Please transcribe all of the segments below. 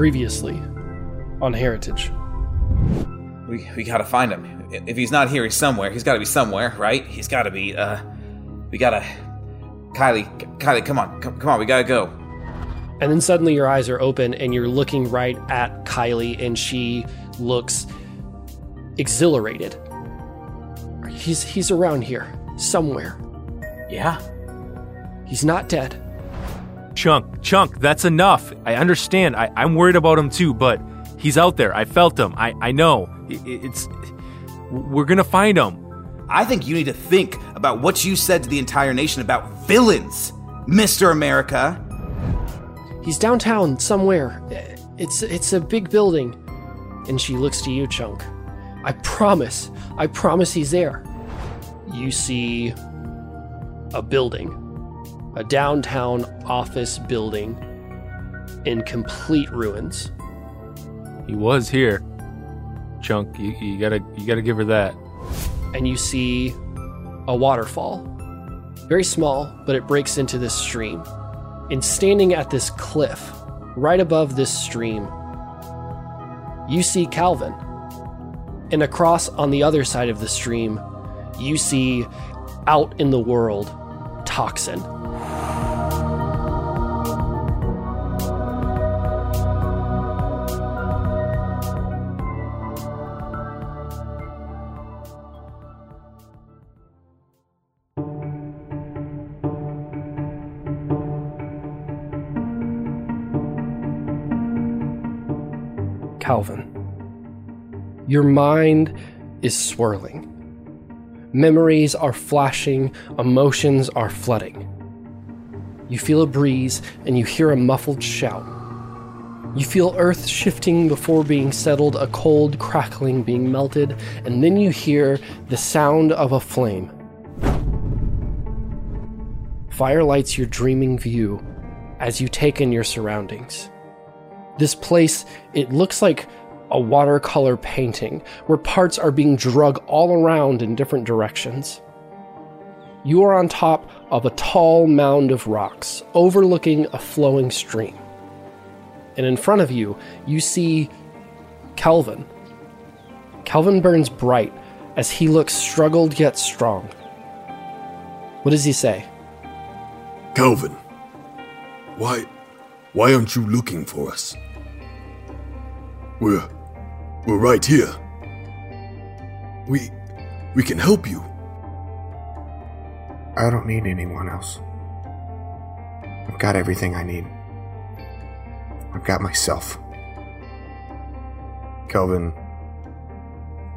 Previously on Heritage. We gotta find him. If he's not here, he's somewhere. He's gotta be somewhere, right? He's gotta be, we gotta... Kylie, come on, we gotta go. And then suddenly your eyes are open and you're looking right at Kylie and she looks exhilarated. He's around here, somewhere. Yeah? He's not dead. Chunk, that's enough. I understand. I'm worried about him too, but he's out there. I felt him. I know. We're gonna find him. I think you need to think about what you said to the entire nation about villains, Mr. America. He's downtown somewhere. It's a big building. And she looks to you, Chunk. I promise he's there. You see a building. A downtown office building in complete ruins. He was here. Chunk, you gotta give her that. And you see a waterfall. Very small, but it breaks into this stream. And standing at this cliff, right above this stream, you see Calvin. And across on the other side of the stream, you see, out in the world, Toxin. Calvin, your mind is swirling. Memories are flashing, emotions are flooding. You feel a breeze and you hear a muffled shout. You feel earth shifting before being settled, a cold crackling being melted, and then you hear the sound of a flame. Fire lights your dreaming view as you take in your surroundings. This place, it looks like a watercolor painting, where parts are being dragged all around in different directions. You are on top of a tall mound of rocks, overlooking a flowing stream. And in front of you, you see Calvin. Calvin burns bright as he looks struggled yet strong. What does he say? Calvin, why aren't you looking for us? We're right here. We can help you. I don't need anyone else. I've got everything I need. I've got myself. Calvin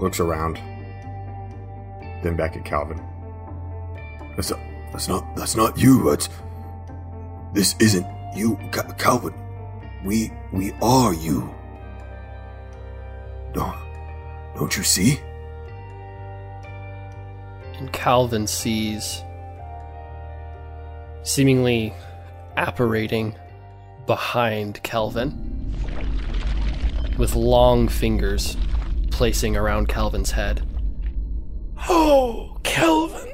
looks around, then back at Calvin. That's not you. This isn't you, Calvin. We are you. Don't you see? And Calvin sees, seemingly apparating behind Calvin, with long fingers placing around Calvin's head. Oh, Calvin,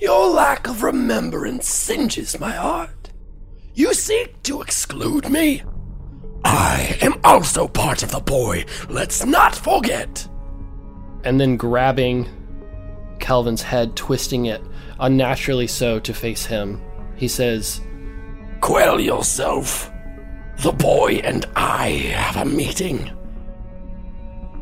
your lack of remembrance singes my heart. You seek to exclude me? I am also part of the boy. Let's not forget. And then grabbing Calvin's head, twisting it unnaturally so to face him, he says, "Quell yourself. The boy and I have a meeting."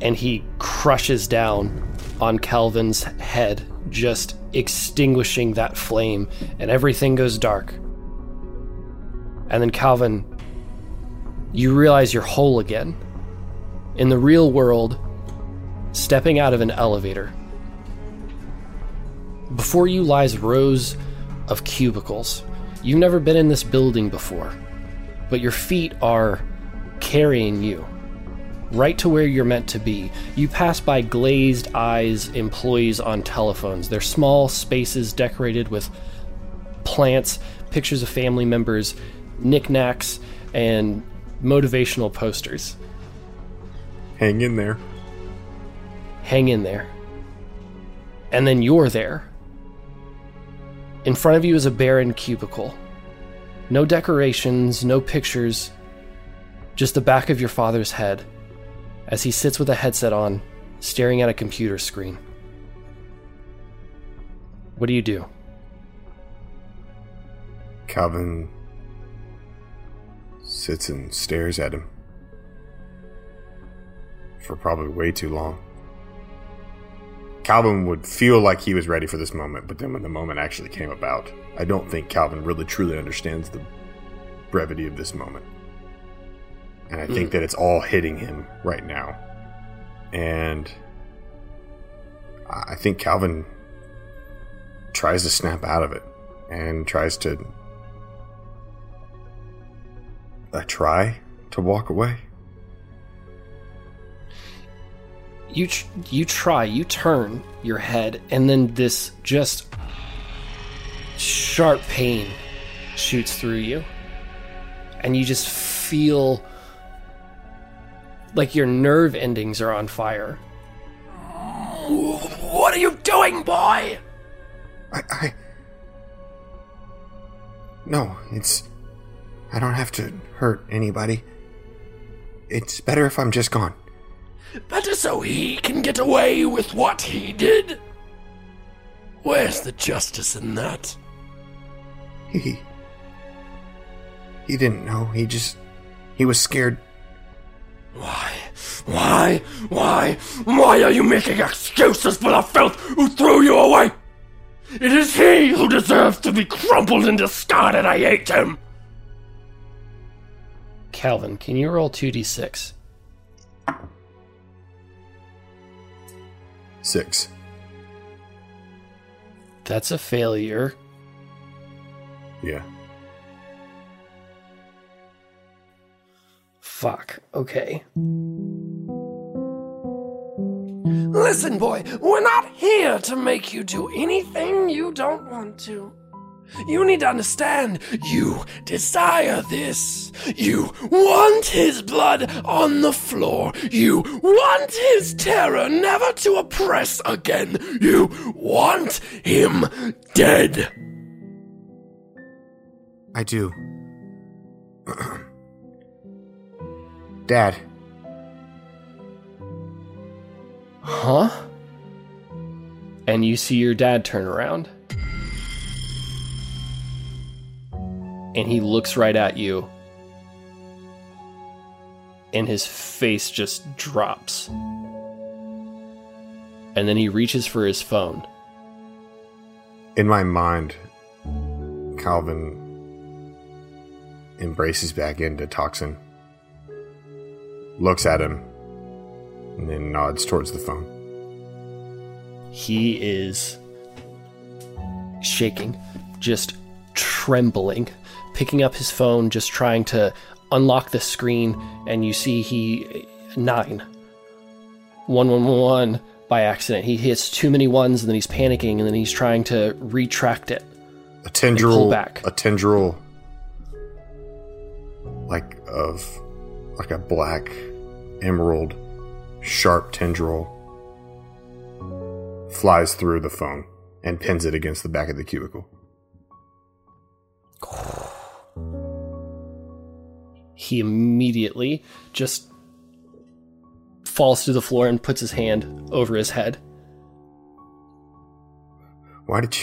And he crushes down on Calvin's head, just extinguishing that flame, and everything goes dark. And then Calvin, you realize you're whole again. In the real world, stepping out of an elevator. Before you lies rows of cubicles. You've never been in this building before, but your feet are carrying you right to where you're meant to be. You pass by glazed eyes, employees on telephones. They're small spaces decorated with plants, pictures of family members, knickknacks, and motivational posters. Hang in there. And then you're there. In front of you is a barren cubicle. No decorations, no pictures, Just the back of your father's head, as he sits with a headset on, staring at a computer screen. What do you do? Calvin sits and stares at him for probably way too long. Calvin would feel like he was ready for this moment, but then when the moment actually came about, I don't think Calvin really truly understands the brevity of this moment. And I think that it's all hitting him right now. And I think Calvin tries to snap out of it and tries to walk away. You turn your head, and then this just sharp pain shoots through you. And you just feel like your nerve endings are on fire. What are you doing, boy? No, I don't have to hurt anybody. It's better if I'm just gone. Better so he can get away with what he did? Where's the justice in that? He didn't know. He was scared. Why are you making excuses for the filth who threw you away? It is he who deserves to be crumpled and discarded. I hate him. Calvin, can you roll 2d6? 6. That's a failure. Yeah. Fuck. Okay. Listen, boy, we're not here to make you do anything you don't want to. You need to understand, you desire this. You want his blood on the floor. You want his terror never to oppress again. You want him dead. I do. Dad. Huh? And you see your dad turn around. And he looks right at you. And his face just drops. And then he reaches for his phone. In my mind, Calvin embraces back into Toxin, looks at him, and then nods towards the phone. He is shaking, just trembling, picking up his phone, just trying to unlock the screen, and you see 111 by accident. He hits too many ones, and then he's panicking, and then he's trying to retract it. A tendril like a black emerald sharp tendril flies through the phone and pins it against the back of the cubicle. He immediately just falls to the floor and puts his hand over his head. Why'd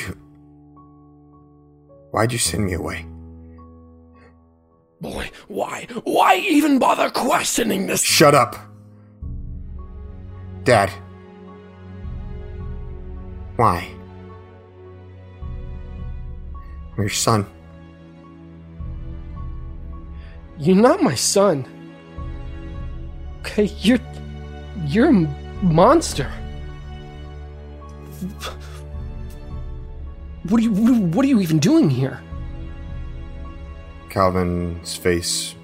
you send me away? Boy, why even bother questioning this? Shut up. Dad. Why? I'm your son. You're not my son. Okay, you're a monster. What are you even doing here? Calvin's face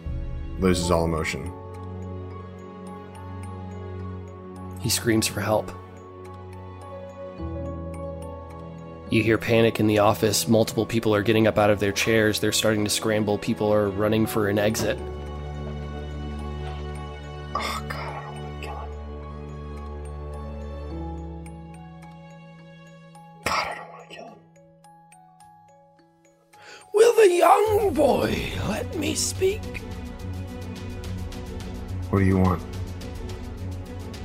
loses all emotion. He screams for help. You hear panic in the office. Multiple people are getting up out of their chairs. They're starting to scramble. People are running for an exit. Oh, God, I don't want to kill him. Will the young boy let me speak? What do you want?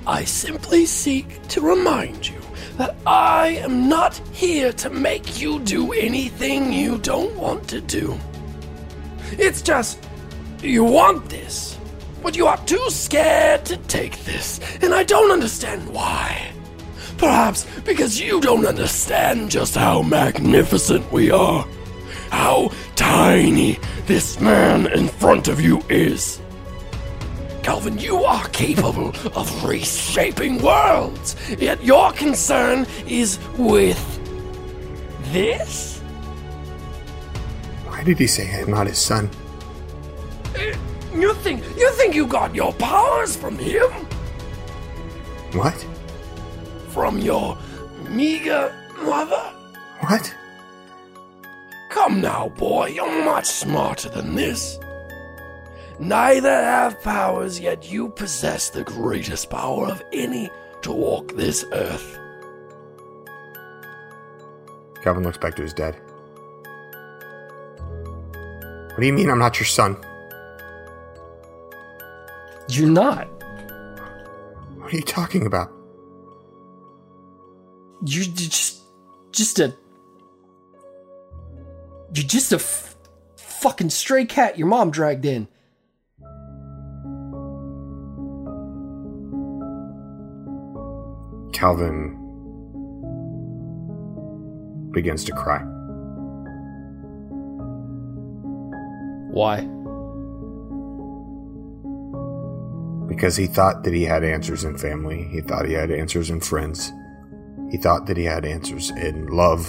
I simply seek to remind you that I am not here to make you do anything you don't want to do. It's just, you want this, but you are too scared to take this, and I don't understand why. Perhaps because you don't understand just how magnificent we are. How tiny this man in front of you is. Calvin, you are capable of reshaping worlds, yet your concern is with this? Why did he say I'm not his son? You think you got your powers from him? What? From your meager mother? What? Come now, boy, you're much smarter than this. Neither have powers, yet you possess the greatest power of any to walk this earth. Calvin looks back to his dad. What do you mean I'm not your son? You're not. What are you talking about? You're just a fucking stray cat your mom dragged in. Calvin begins to cry. Why? Because he thought that he had answers in family. He thought he had answers in friends. He thought that he had answers in love.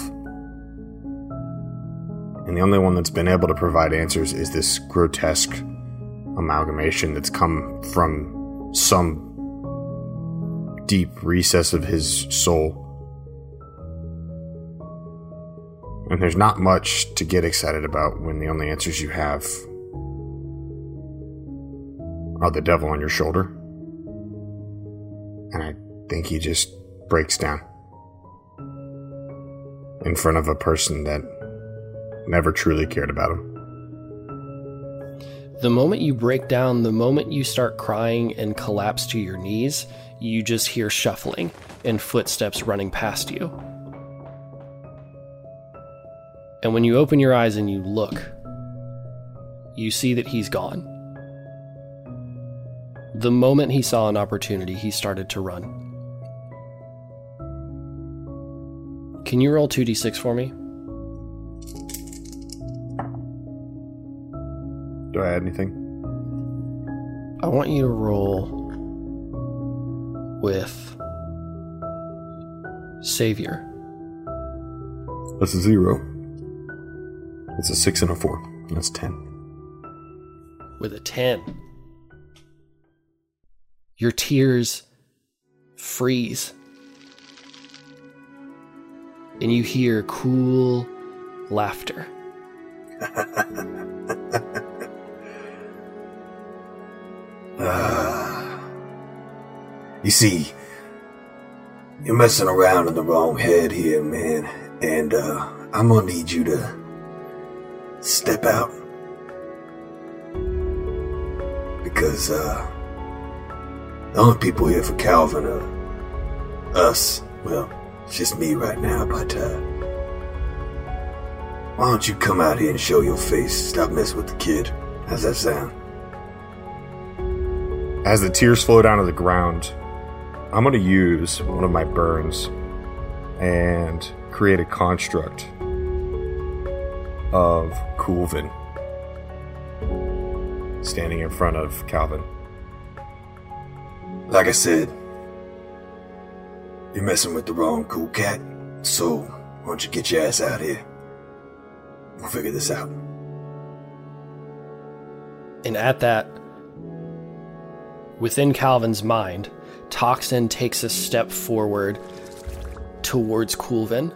And the only one that's been able to provide answers is this grotesque amalgamation that's come from some deep recess of his soul. And there's not much to get excited about when the only answers you have are the devil on your shoulder. And I think he just breaks down in front of a person that never truly cared about him. The moment you break down, the moment you start crying and collapse to your knees, you just hear shuffling and footsteps running past you. And when you open your eyes and you look, you see that he's gone. The moment he saw an opportunity, he started to run. Can you roll 2d6 for me? Do I add anything? I want you to roll with Savior. That's a 0. That's a 6 and a 4. That's 10. With a 10. Your tears freeze. And you hear cool laughter. You see, you're messing around in the wrong head here, man. And I'm gonna need you to step out. Because the only people here for Calvin are us. Well, it's just me right now, but why don't you come out here and show your face? Stop messing with the kid. How's that sound? As the tears flow down to the ground, I'm going to use one of my burns and create a construct of Coolvin standing in front of Calvin. Like I said, you're messing with the wrong cool cat, so why don't you get your ass out here? We'll figure this out. And at that, within Calvin's mind, Toxin takes a step forward towards Coolvin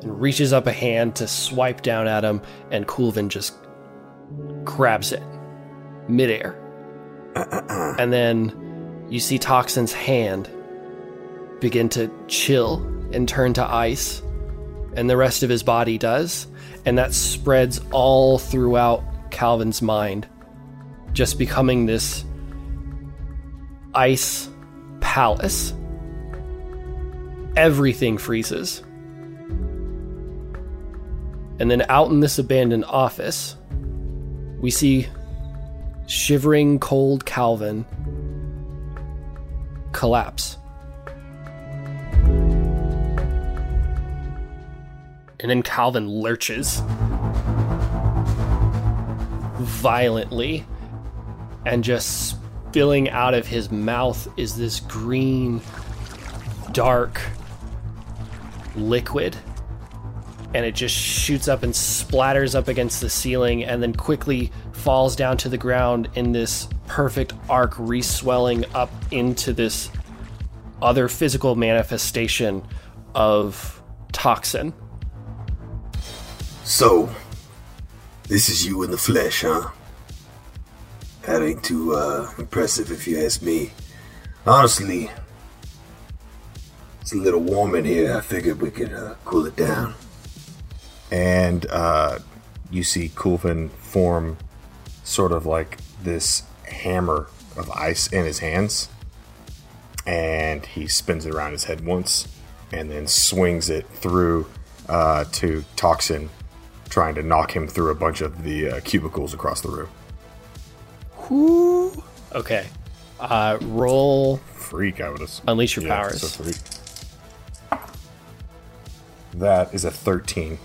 and reaches up a hand to swipe down at him, and Coolvin just grabs it midair. And then you see Toxin's hand begin to chill and turn to ice, and the rest of his body does, and that spreads all throughout Calvin's mind, just becoming this ice palace. Everything freezes. And then out in this abandoned office, we see shivering, cold Calvin collapse. And then Calvin lurches violently, and just spilling out of his mouth is this green, dark liquid, and it just shoots up and splatters up against the ceiling and then quickly falls down to the ground in this perfect arc, re-swelling up into this other physical manifestation of Toxin. So, this is you in the flesh, huh? That ain't too impressive if you ask me. Honestly, it's a little warm in here. I figured we could cool it down. And you see Coolvin form sort of like this hammer of ice in his hands. And he spins it around his head once and then swings it through to Toxin, trying to knock him through a bunch of the cubicles across the room. Whoo! Okay. Roll. Freak, I would assume. Unleash your powers. So freak. That is a 13.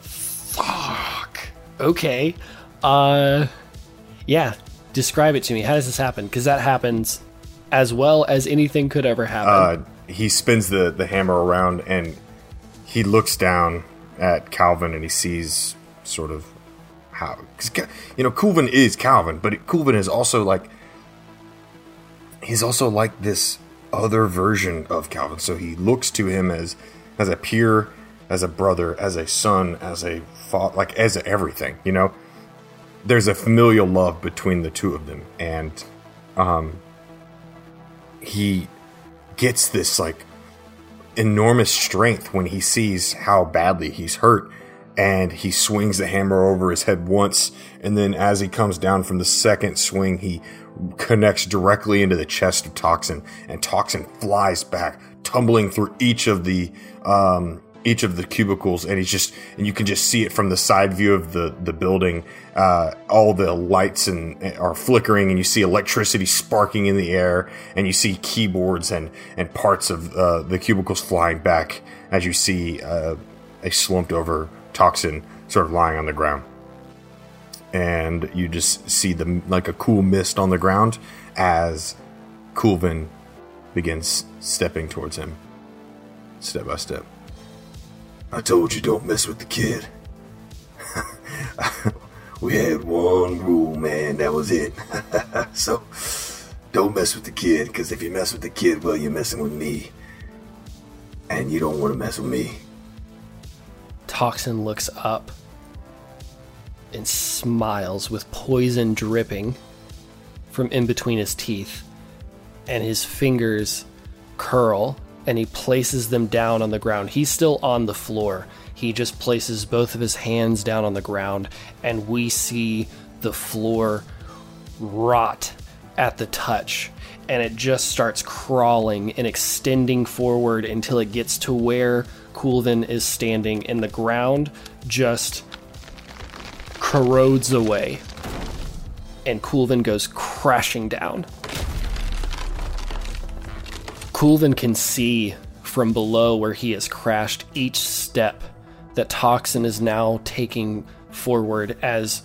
Fuck. Okay. Yeah. Describe it to me. How does this happen? Because that happens as well as anything could ever happen. He spins the hammer around and he looks down at Calvin, and he sees sort of how, you know, Coolvin is Calvin, but Coolvin is also like, he's also like this other version of Calvin. So he looks to him as a peer, as a brother, as a son, as a father, like as everything, you know, there's a familial love between the two of them. And, he gets this like enormous strength when he sees how badly he's hurt, and he swings the hammer over his head once, and then as he comes down from the second swing, he connects directly into the chest of Toxin, and Toxin flies back, tumbling through each of the cubicles, and he's just, and you can just see it from the side view of the building. All the lights and are flickering, and you see electricity sparking in the air, and you see keyboards and parts of the cubicles flying back as you see a slumped over Toxin sort of lying on the ground. And you just see the like a cool mist on the ground as Coolvin begins stepping towards him, step by step. I told you don't mess with the kid. We had one rule, man. That was it. So, don't mess with the kid, because if you mess with the kid, well, you're messing with me. And you don't want to mess with me. Toxin looks up and smiles with poison dripping from in between his teeth. And his fingers curl, and he places them down on the ground. He's still on the floor. He just places both of his hands down on the ground, and we see the floor rot at the touch, and it just starts crawling and extending forward until it gets to where Coolvin is standing, and the ground just corrodes away, and Coolvin goes crashing down. Coolvin can see from below where he has crashed each step that Toxin is now taking forward as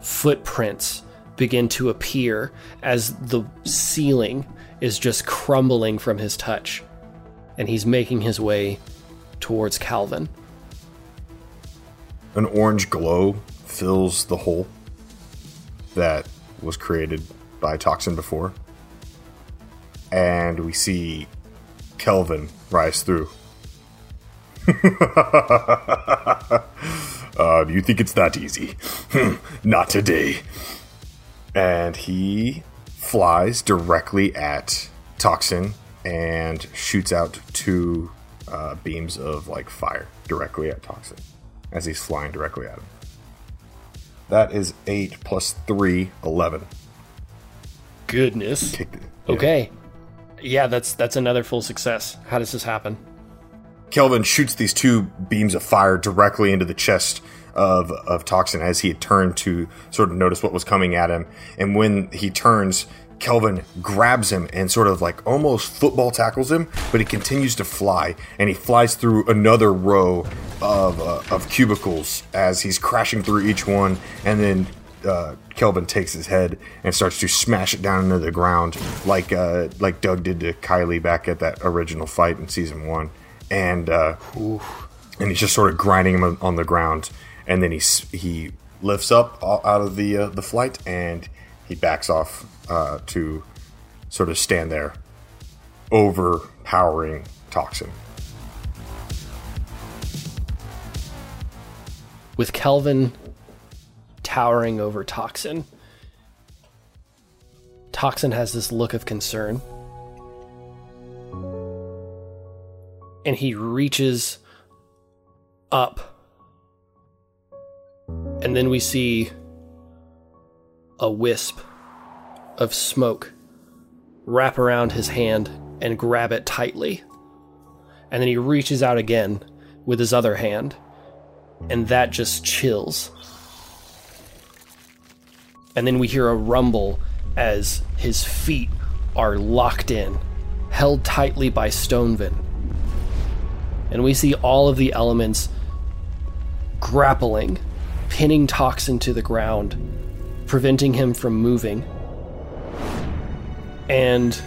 footprints begin to appear as the ceiling is just crumbling from his touch. And he's making his way towards Calvin. An orange glow fills the hole that was created by Toxin before. And we see Calvin rise through. You think it's that easy? Not today. And he flies directly at Toxin and shoots out two beams of like fire directly at Toxin as he's flying directly at him. That is 8 plus 3, 11. Goodness. Okay. Yeah, that's another full success. How does this happen? Calvin shoots these two beams of fire directly into the chest of Toxin as he had turned to sort of notice what was coming at him. And when he turns, Calvin grabs him and sort of like almost football tackles him, but he continues to fly, and he flies through another row of cubicles as he's crashing through each one. And then Calvin takes his head and starts to smash it down into the ground like Doug did to Kylie back at that original fight in season 1. And he's just sort of grinding him on the ground. And then he lifts up out of the flight, and he backs off to sort of stand there overpowering Toxin. With Calvin towering over Toxin, Toxin has this look of concern, and he reaches up, and then we see a wisp of smoke wrap around his hand and grab it tightly, and then he reaches out again with his other hand, and that just chills. And then we hear a rumble as his feet are locked in, held tightly by Stonevin. And we see all of the elements grappling, pinning Toxin to the ground, preventing him from moving. And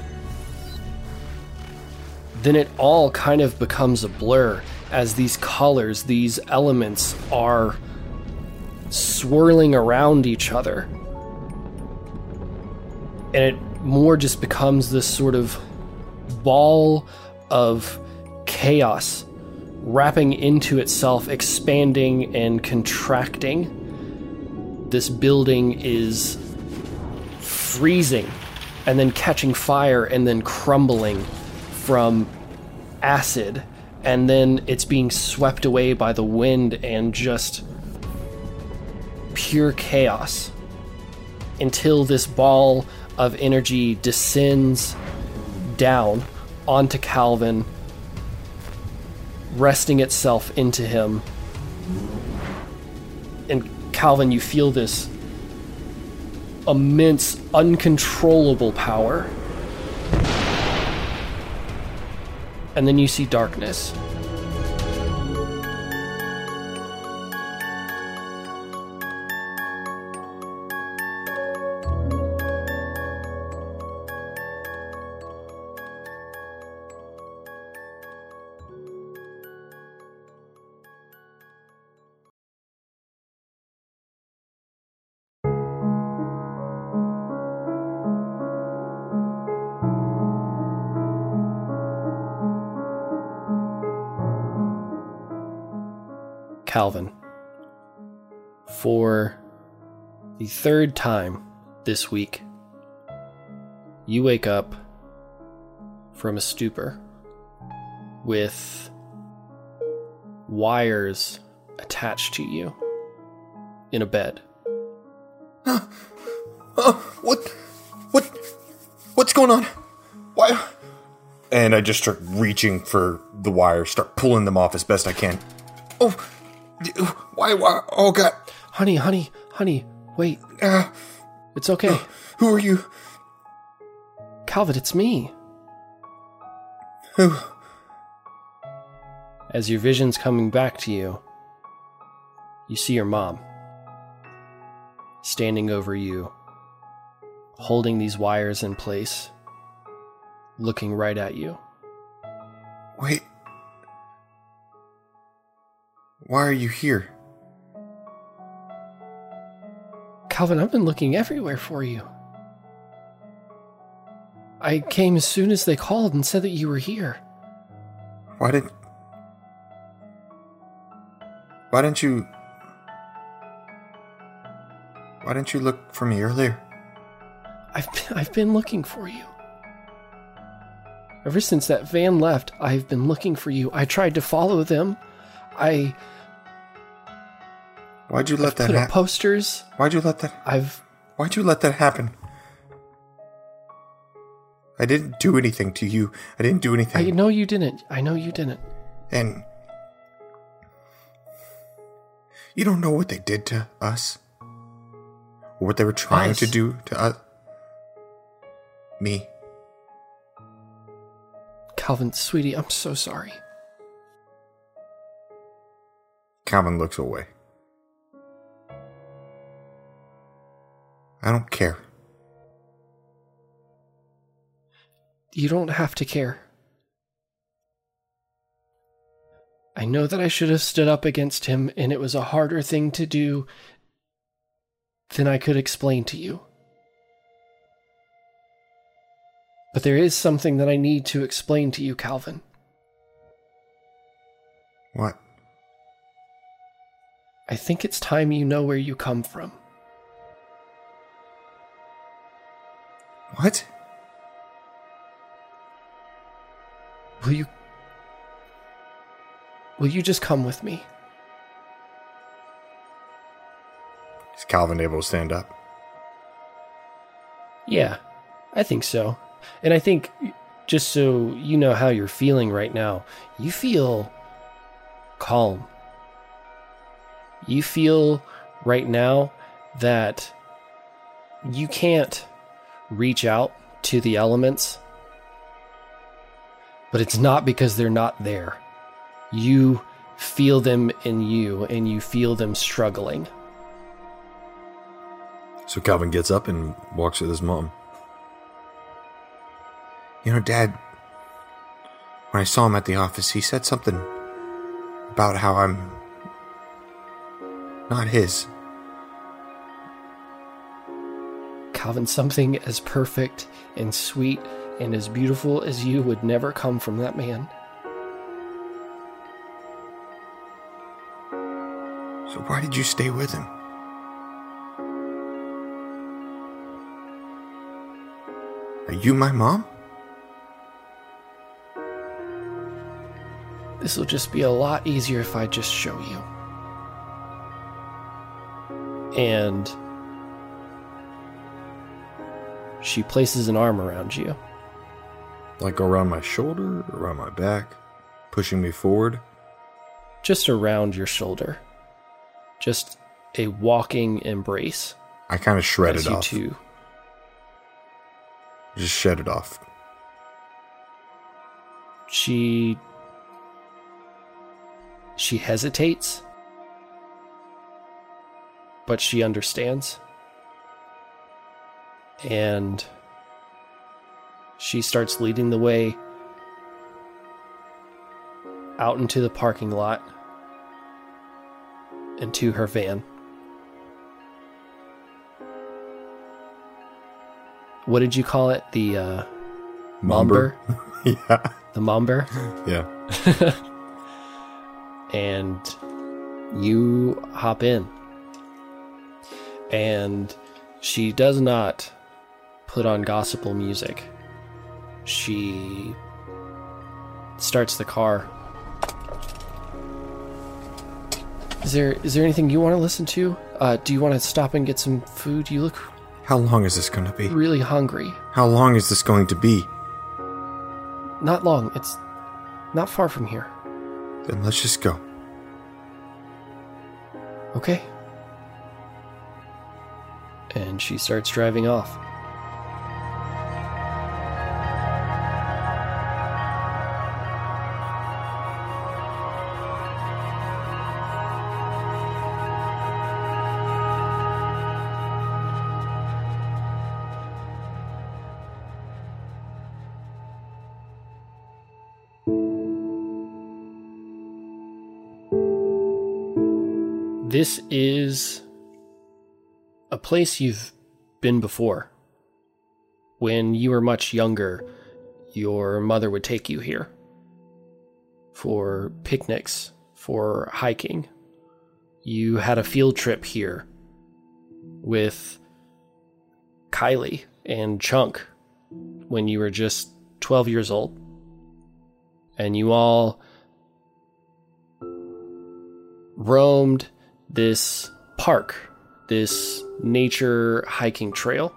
then it all kind of becomes a blur as these colors, these elements are swirling around each other. And it more just becomes this sort of ball of chaos wrapping into itself, expanding and contracting. This building is freezing and then catching fire and then crumbling from acid. And then it's being swept away by the wind and just pure chaos until this ball of energy descends down onto Calvin, resting itself into him. And Calvin, you feel this immense, uncontrollable power. And then you see darkness. Calvin, for the third time this week, you wake up from a stupor with wires attached to you in a bed. What's going on? Why? And I just start reaching for the wires, start pulling them off as best I can. Oh, why? Oh, God. Honey, wait. It's okay. Who are you? Calvin, it's me. Who? As your vision's coming back to you, you see your mom standing over you, holding these wires in place, looking right at you. Wait. Why are you here? Calvin, I've been looking everywhere for you. I came as soon as they called and said that you were here. Why didn't you look for me earlier? I've been looking for you. Ever since that van left, I've been looking for you. I tried to follow them. Why'd you let that happen? Put up posters. Why'd you let that happen? I didn't do anything to you. I didn't do anything. I know you didn't. I know you didn't. And you don't know what they did to us? Or what they were trying to do to us? Me. Calvin, sweetie, I'm so sorry. Calvin looks away. I don't care. You don't have to care. I know that I should have stood up against him, and it was a harder thing to do than I could explain to you. But there is something that I need to explain to you, Calvin. What? I think it's time you know where you come from. What? Will you just come with me? Is Calvin able to stand up? Yeah, I think so. And I think, just so you know how you're feeling right now, you feel calm. You feel right now that you can't reach out to the elements, but it's not because they're not there. You feel them in you, and you feel them struggling. So Calvin gets up and walks with his mom. You know, Dad, when I saw him at the office, he said something about how I'm not his. Calvin, something as perfect and sweet and as beautiful as you would never come from that man. So why did you stay with him? Are you my mom? This will just be a lot easier if I just show you. And she places an arm around you. Like around my shoulder, around my back, pushing me forward? Just around your shoulder. Just a walking embrace. I kind of shred it off. Too. Just shed it off. She hesitates, but she understands, and she starts leading the way out into the parking lot and to her van. What did you call it? The Momber? Yeah. The Momber? Yeah. And you hop in. And she does not put on gospel music. She starts the car. Is there anything you want to listen to? Do you want to stop and get some food? You look... How long is this going to be? Really hungry. How long is this going to be? Not long. It's not far from here. Then let's just go. Okay. And she starts driving off. This is a place you've been before. When you were much younger, your mother would take you here for picnics, for hiking. You had a field trip here with Kylie and Chunk when you were just 12 years old. And you all roamed this park, this nature hiking trail,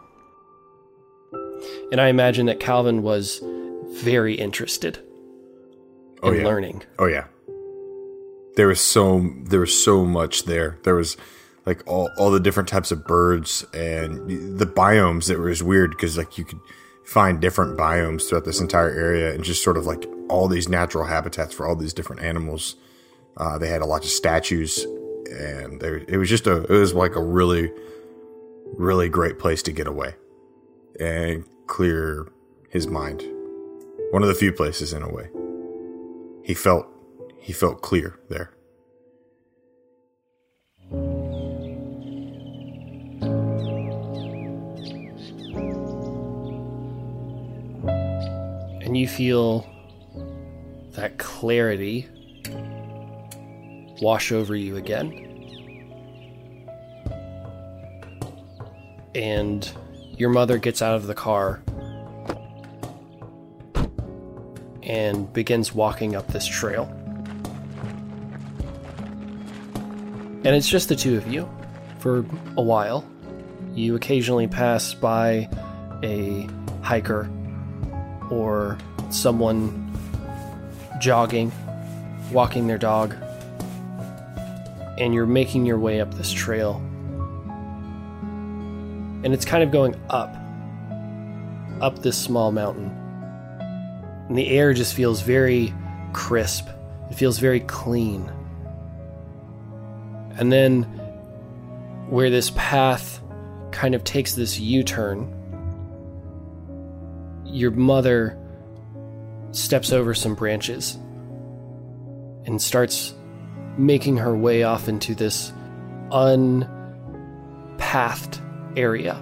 And I imagine that Calvin was very interested in learning. Oh yeah. There was so much there. There was like all the different types of birds and the biomes. That was weird because like you could find different biomes throughout this entire area and just sort of like all these natural habitats for all these different animals. They had a lot of statues and it was like a really, really great place to get away and clear his mind. One of the few places in a way. He felt clear there. And you feel that clarity wash over you again. And your mother gets out of the car and begins walking up this trail. And it's just the two of you for a while. You occasionally pass by a hiker or someone jogging, walking their dog, and you're making your way up this trail. And it's kind of going up this small mountain. And the air just feels very crisp. It feels very clean. And then where this path kind of takes this U-turn, your mother steps over some branches and starts making her way off into this unpathed area.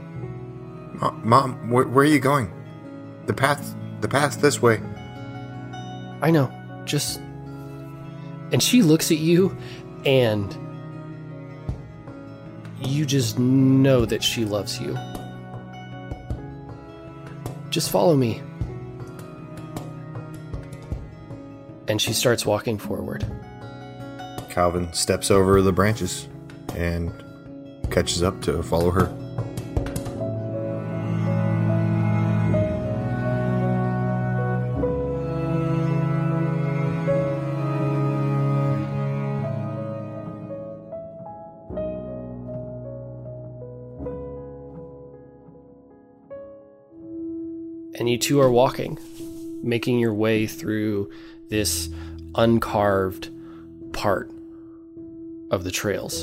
Mom, where are you going? The path this way. I know, just... And she looks at you, and you just know that she loves you. Just follow me. And she starts walking forward. Calvin steps over the branches and catches up to follow her. And you two are walking, making your way through this uncarved part of the trails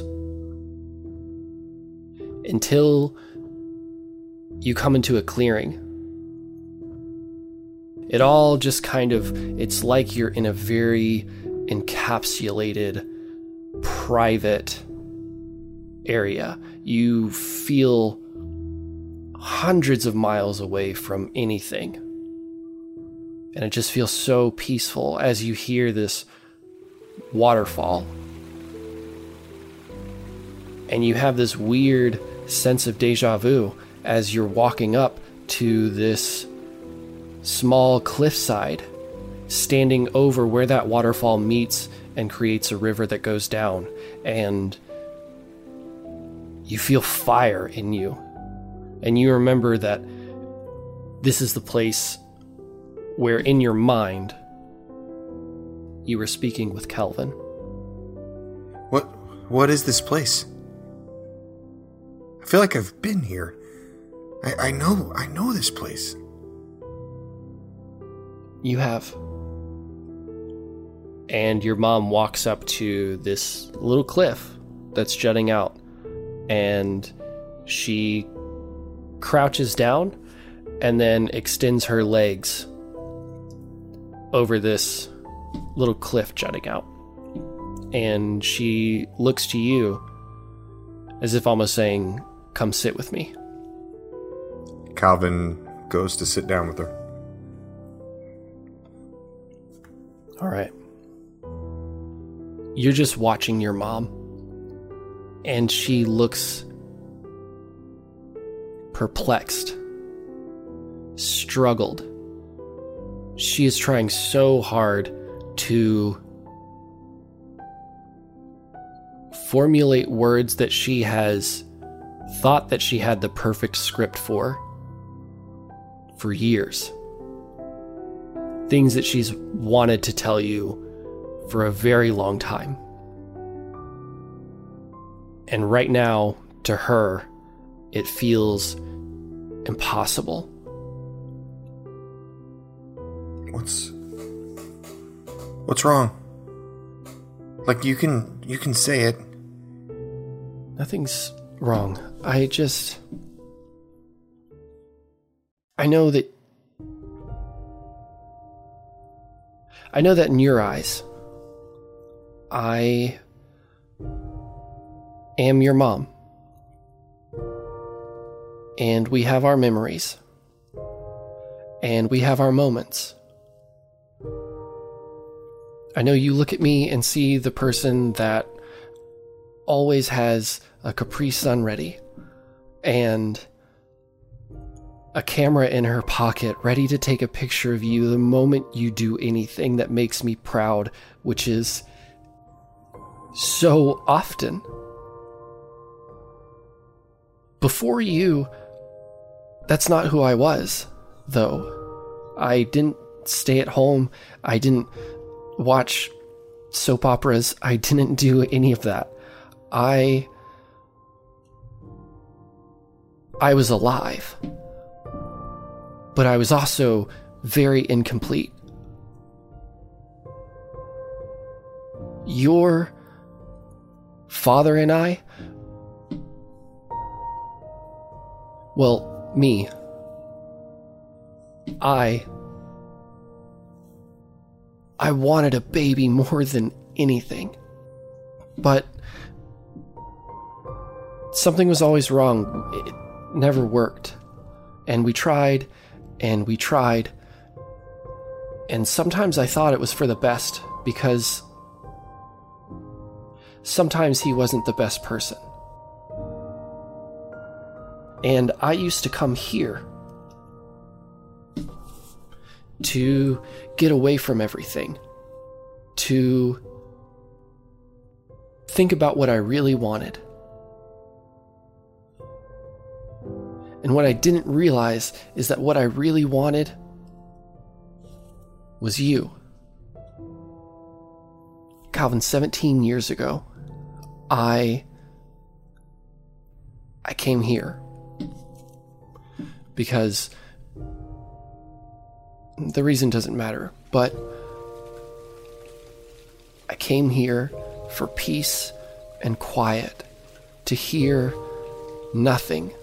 until you come into a clearing. It all just kind of, it's like you're in a very encapsulated, private area. You feel hundreds of miles away from anything. And it just feels so peaceful as you hear this waterfall. And you have this weird sense of deja vu as you're walking up to this small cliffside, standing over where that waterfall meets and creates a river that goes down. And you feel fire in you. And you remember that this is the place where, in your mind, you were speaking with Calvin. What is this place? I feel like I've been here. I know this place. You have. And your mom walks up to this little cliff that's jutting out, and she crouches down and then extends her legs over this little cliff jutting out. And she looks to you as if almost saying, "Come sit with me." Calvin goes to sit down with her. All right. You're just watching your mom, and she looks perplexed, struggled. She is trying so hard to formulate words that she has thought that she had the perfect script for years. Things that she's wanted to tell you for a very long time. And right now, to her, it feels impossible. What's wrong? Like, you can say it. Nothing's wrong. I know that in your eyes, I am your mom. And we have our memories. And we have our moments. I know you look at me and see the person that always has a Capri Sun ready and a camera in her pocket ready to take a picture of you the moment you do anything that makes me proud, which is so often. Before you, that's not who I was, though. I didn't stay at home. I didn't watch soap operas. I didn't do any of that. I was alive. But I was also very incomplete. Your father and I... Well, me. I wanted a baby more than anything. But something was always wrong. It never worked. And we tried. And sometimes I thought it was for the best, because sometimes he wasn't the best person. And I used to come here to get away from everything, to think about what I really wanted. And what I didn't realize is that what I really wanted was you. Calvin, 17 years ago, I came here. Because the reason doesn't matter, but I came here for peace and quiet, to hear nothing.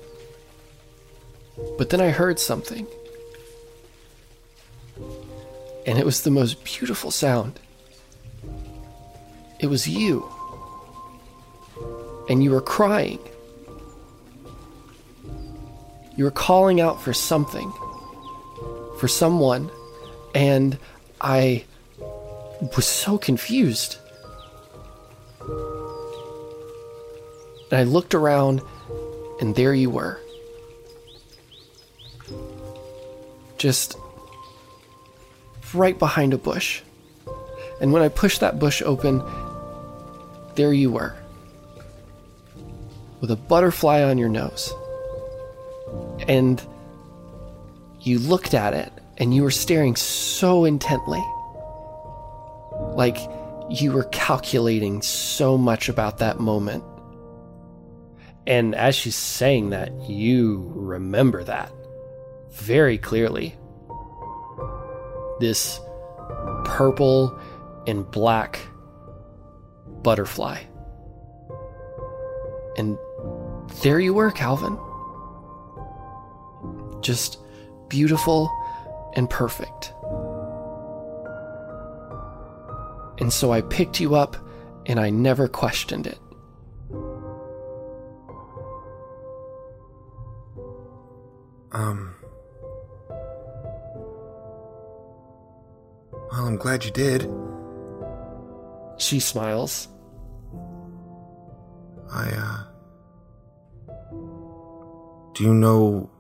But then I heard something, and it was the most beautiful sound. It was you, and you were crying. You were calling out for something, for someone, and I was so confused. And I looked around, and there you were. Just right behind a bush. And when I pushed that bush open, there you were, with a butterfly on your nose. And you looked at it, and you were staring so intently. Like you were calculating so much about that moment. And as she's saying that, you remember that very clearly. This purple and black butterfly. And there you were, Calvin. Just beautiful and perfect. And so I picked you up, and I never questioned it. Well, I'm glad you did. She smiles. Do you know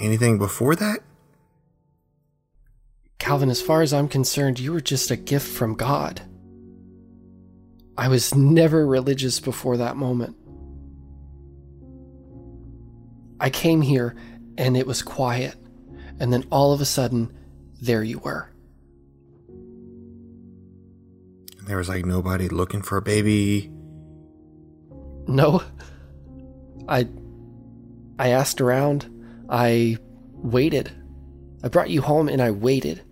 anything before that? Calvin, as far as I'm concerned, you were just a gift from God. I was never religious before that moment. I came here and it was quiet. And then all of a sudden, there you were. There was like nobody looking for a baby. No. I asked around. I waited. I brought you home and I waited.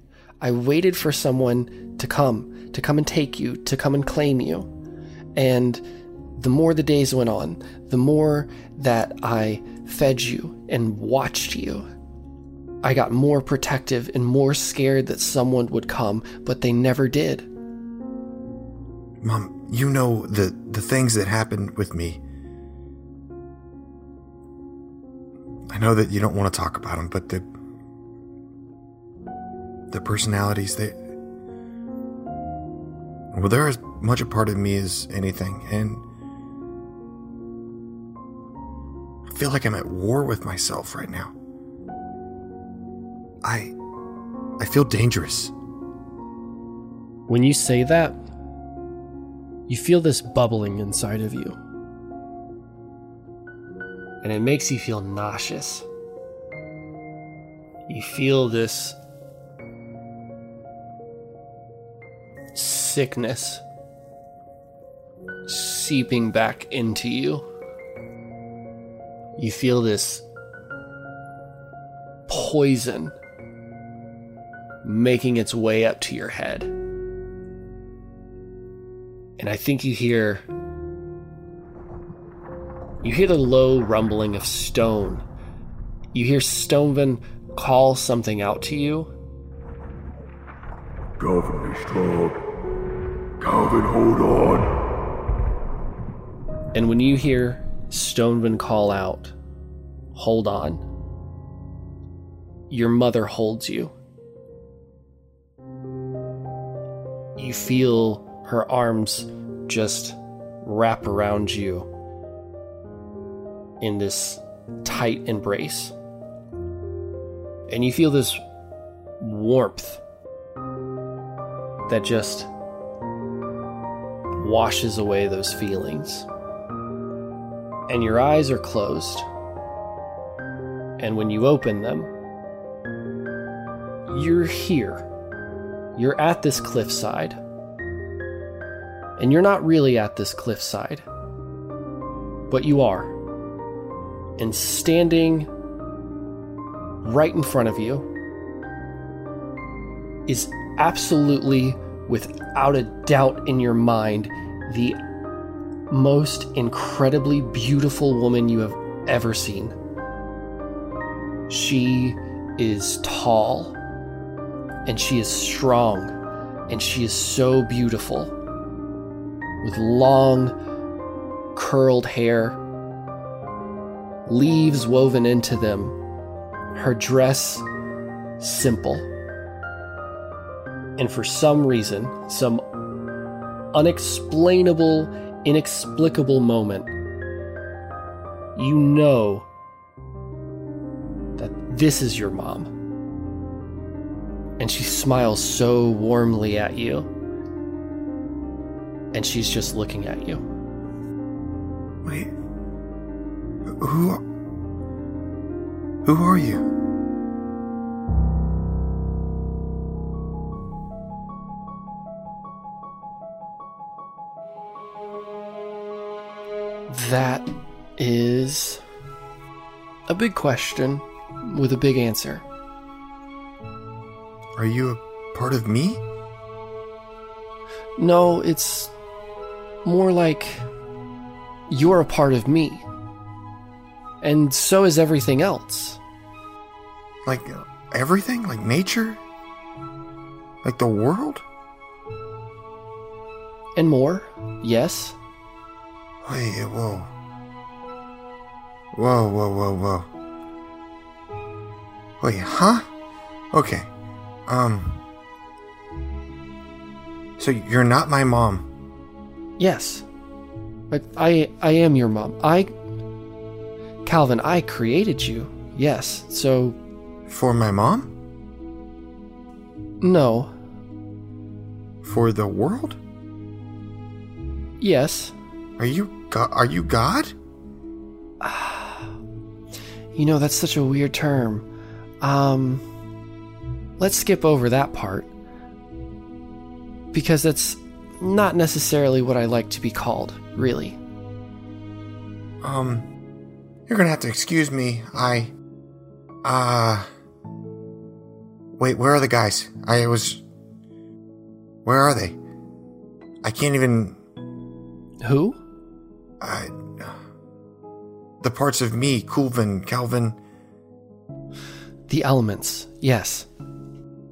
I waited for someone to come and take you, to come and claim you. And the more the days went on, the more that I fed you and watched you, I got more protective and more scared that someone would come, but they never did. Mom, you know the things that happened with me. I know that you don't want to talk about them, but the personalities, they... Well, they're as much a part of me as anything, and I feel like I'm at war with myself right now. I feel dangerous. When you say that, you feel this bubbling inside of you. And it makes you feel nauseous. You feel this sickness seeping back into you. You feel this poison making its way up to your head. And I think you hear the low rumbling of stone. You hear Stonevin call something out to you. Calvin, be strong. Calvin, hold on. And when you hear Stonevin call out, hold on, your mother holds you. You feel her arms just wrap around you in this tight embrace. And you feel this warmth that just washes away those feelings. And your eyes are closed. And when you open them, you're here. You're at this cliffside, and you're not really at this cliffside, but you are. And standing right in front of you is absolutely, without a doubt in your mind, the most incredibly beautiful woman you have ever seen. She is tall. And she is strong, and she is so beautiful, with long, curled hair, leaves woven into them, her dress simple. And for some reason, some unexplainable, inexplicable moment, you know that this is your mom. And she smiles so warmly at you. And she's just looking at you. Wait. Who are you? That is a big question with a big answer. Are you a part of me? No, it's more like you're a part of me. And so is everything else. Like everything? Like nature? Like the world? And more, yes. Wait, whoa. Whoa, whoa, whoa, whoa. Wait, huh? Okay. So you're not my mom? Yes. But I am your mom. Calvin, I created you. Yes, so... For my mom? No. For the world? Yes. Are you God? You know, that's such a weird term. Let's skip over that part, because that's not necessarily what I like to be called, really. You're gonna have to excuse me. Wait, where are the guys? Where are they? I can't even... Who? The parts of me, Coolvin, Calvin... The elements, yes.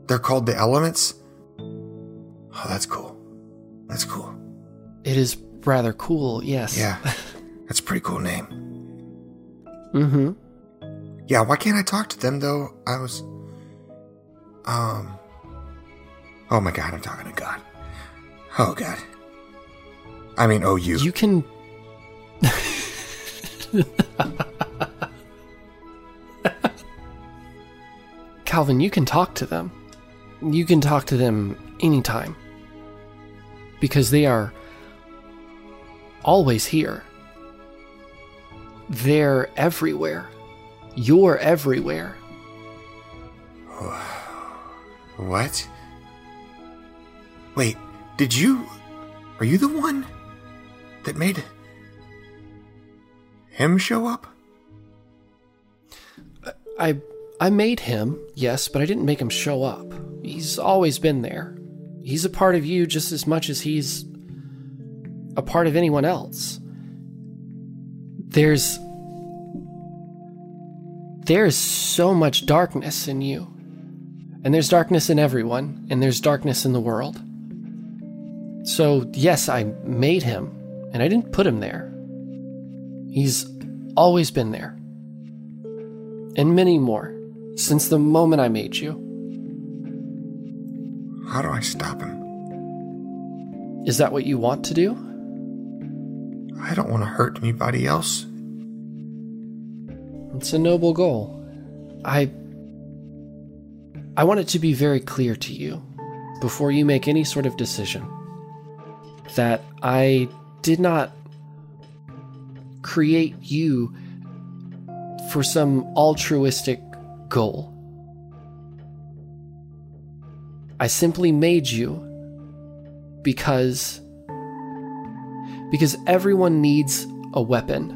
They're called the elements? Oh, that's cool. That's cool. It is rather cool, yes. Yeah, that's a pretty cool name. Mm-hmm. Yeah, why can't I talk to them, though? Oh my God, I'm talking to God. Oh God. I mean, oh you. You can... Calvin, you can talk to them. You can talk to them anytime. Because they are always here. They're everywhere. You're everywhere. What? Wait, are you the one that made him show up? I made him, yes, but I didn't make him show up. He's always been there. He's a part of you just as much as he's a part of anyone else. There's so much darkness in you. And there's darkness in everyone, and there's darkness in the world. So, yes, I made him, and I didn't put him there. He's always been there. And many more. Since the moment I made you. How do I stop him? Is that what you want to do? I don't want to hurt anybody else. It's a noble goal. I want it to be very clear to you, before you make any sort of decision, that I did not create you for some altruistic goal. I simply made you because everyone needs a weapon.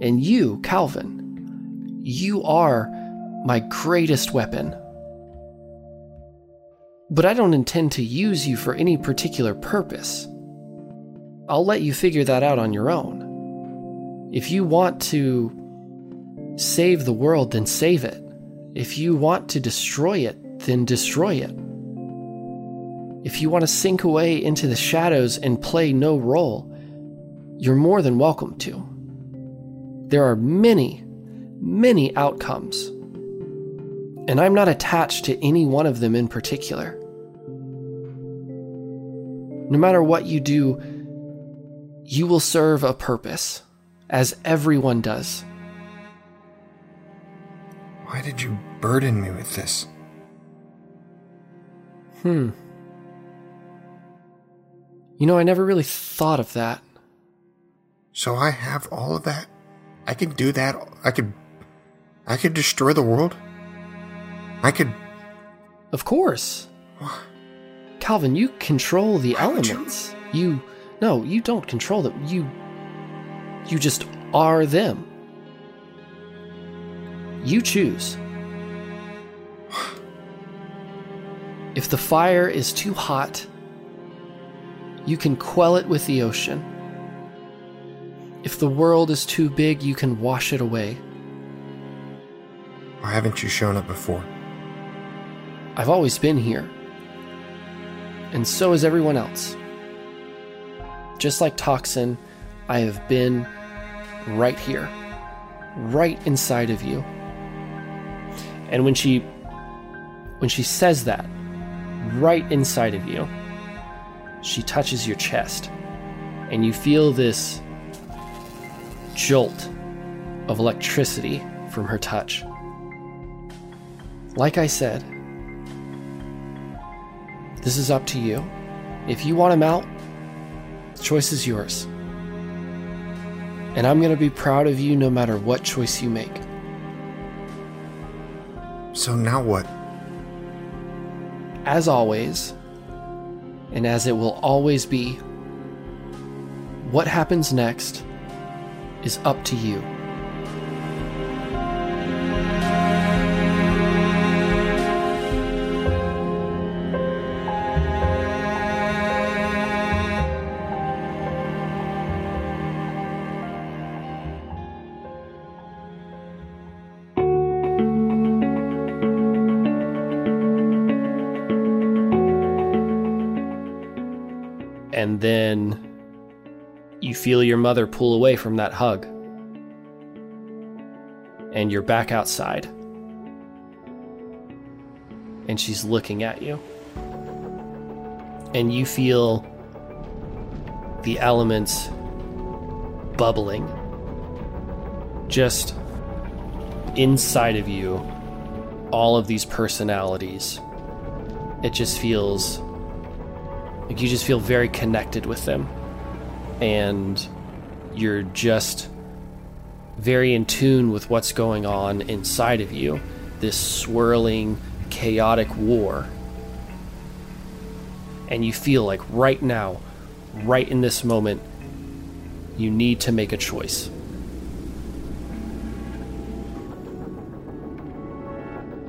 And you, Calvin, you are my greatest weapon. But I don't intend to use you for any particular purpose. I'll let you figure that out on your own. If you want to save the world, then save it. If you want to destroy it, then destroy it. If you want to sink away into the shadows and play no role, you're more than welcome to. There are many, many outcomes, and I'm not attached to any one of them in particular. No matter what you do, you will serve a purpose, as everyone does. Why did you burden me with this? You know, I never really thought of that. So I have all of that? I can do that? I could destroy the world? Of course. What? Calvin, you control the elements. No, you don't control them. You just are them. You choose. If the fire is too hot, you can quell it with the ocean. If the world is too big, you can wash it away. Why haven't you shown up before? I've always been here. And so has everyone else. Just like Toxin, I have been right here. Right inside of you. And when she says that, right inside of you, she touches your chest, and you feel this jolt of electricity from her touch. Like I said, this is up to you. If you want him out, the choice is yours. And I'm going to be proud of you no matter what choice you make. So now what? As always, and as it will always be, what happens next is up to you. And then you feel your mother pull away from that hug. And you're back outside. And she's looking at you. And you feel the elements bubbling just inside of you, all of these personalities. It just feels... like you just feel very connected with them, and you're just very in tune with what's going on inside of you, this swirling, chaotic war. And you feel like right now, right in this moment, you need to make a choice.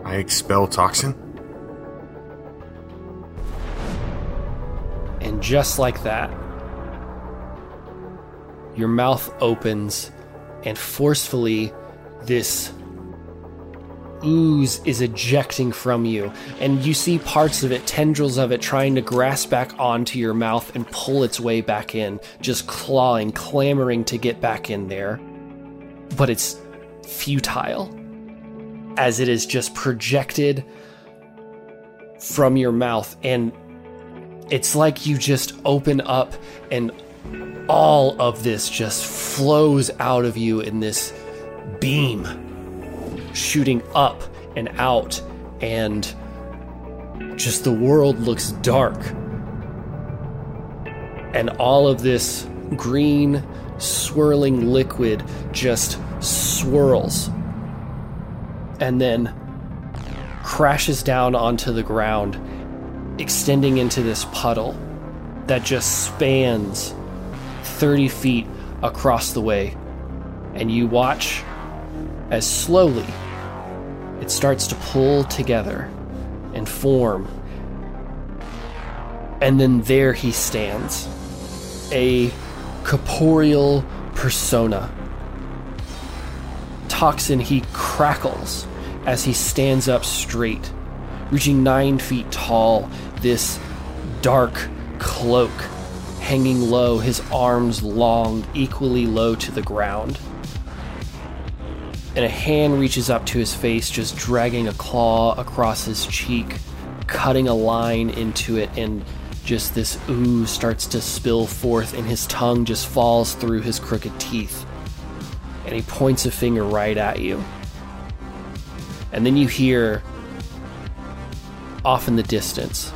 I expel Toxin? And just like that, your mouth opens, and forcefully, this ooze is ejecting from you. And you see parts of it, tendrils of it, trying to grasp back onto your mouth and pull its way back in, just clawing, clamoring to get back in there. But it's futile, as it is just projected from your mouth, and it's like you just open up and all of this just flows out of you in this beam, shooting up and out, and just the world looks dark. And all of this green, swirling liquid just swirls and then crashes down onto the ground, extending into this puddle that just spans 30 feet across the way. And you watch as slowly it starts to pull together and form. And then there he stands, a corporeal persona. Toxin, he crackles as he stands up straight, reaching 9 feet tall, this dark cloak hanging low, his arms long, equally low to the ground. And a hand reaches up to his face, just dragging a claw across his cheek, cutting a line into it, and just this ooze starts to spill forth, and his tongue just falls through his crooked teeth. And he points a finger right at you. And then you hear, off in the distance,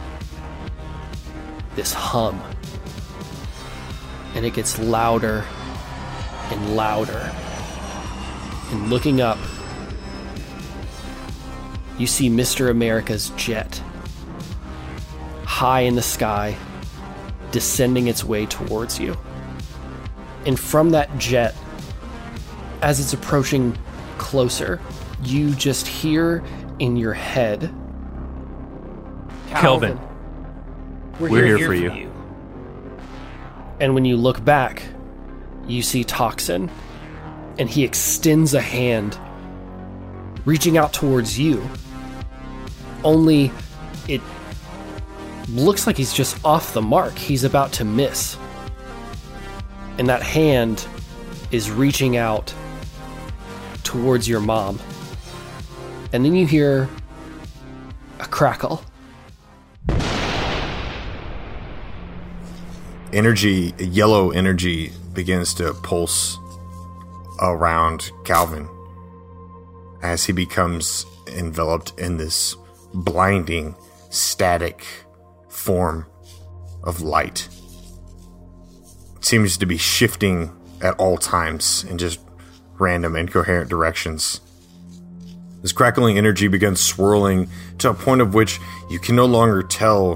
this hum, and it gets louder and louder. And looking up, you see Mr. America's jet high in the sky, descending its way towards you. And from that jet, as it's approaching closer, you just hear in your head, Calvin, we're here for you. And when you look back, you see Toxin, and he extends a hand, reaching out towards you. Only it looks like he's just off the mark. He's about to miss. And that hand is reaching out towards your mom. And then you hear a crackle. Energy, yellow energy, begins to pulse around Calvin as he becomes enveloped in this blinding, static form of light. It seems to be shifting at all times in just random, incoherent directions. This crackling energy begins swirling to a point of which you can no longer tell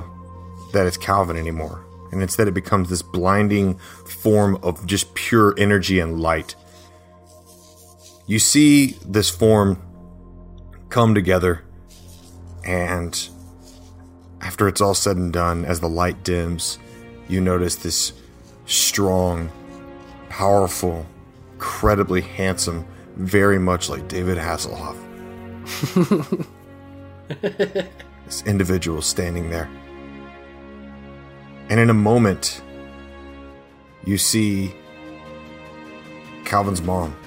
that it's Calvin anymore. And instead it becomes this blinding form of just pure energy and light. You see this form come together, and after it's all said and done, as the light dims, you notice this strong, powerful, incredibly handsome, very much like David Hasselhoff. This individual standing there. And in a moment, you see Calvin's mom.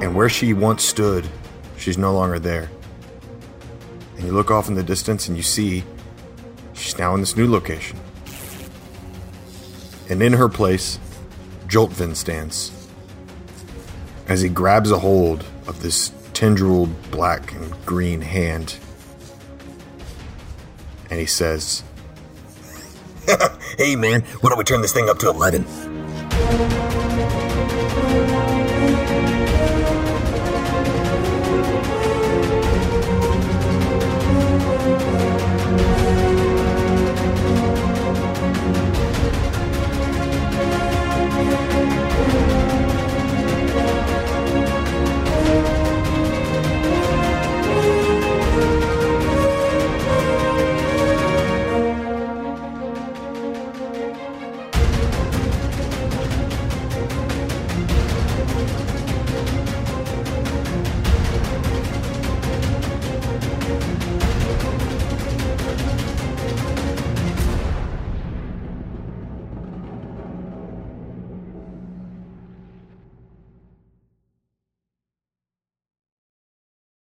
And where she once stood, she's no longer there. And you look off in the distance and you see she's now in this new location. And in her place, Joltvin stands. As he grabs a hold of this tendrilled black and green hand. And he says, "Hey man, why don't we turn this thing up to 11?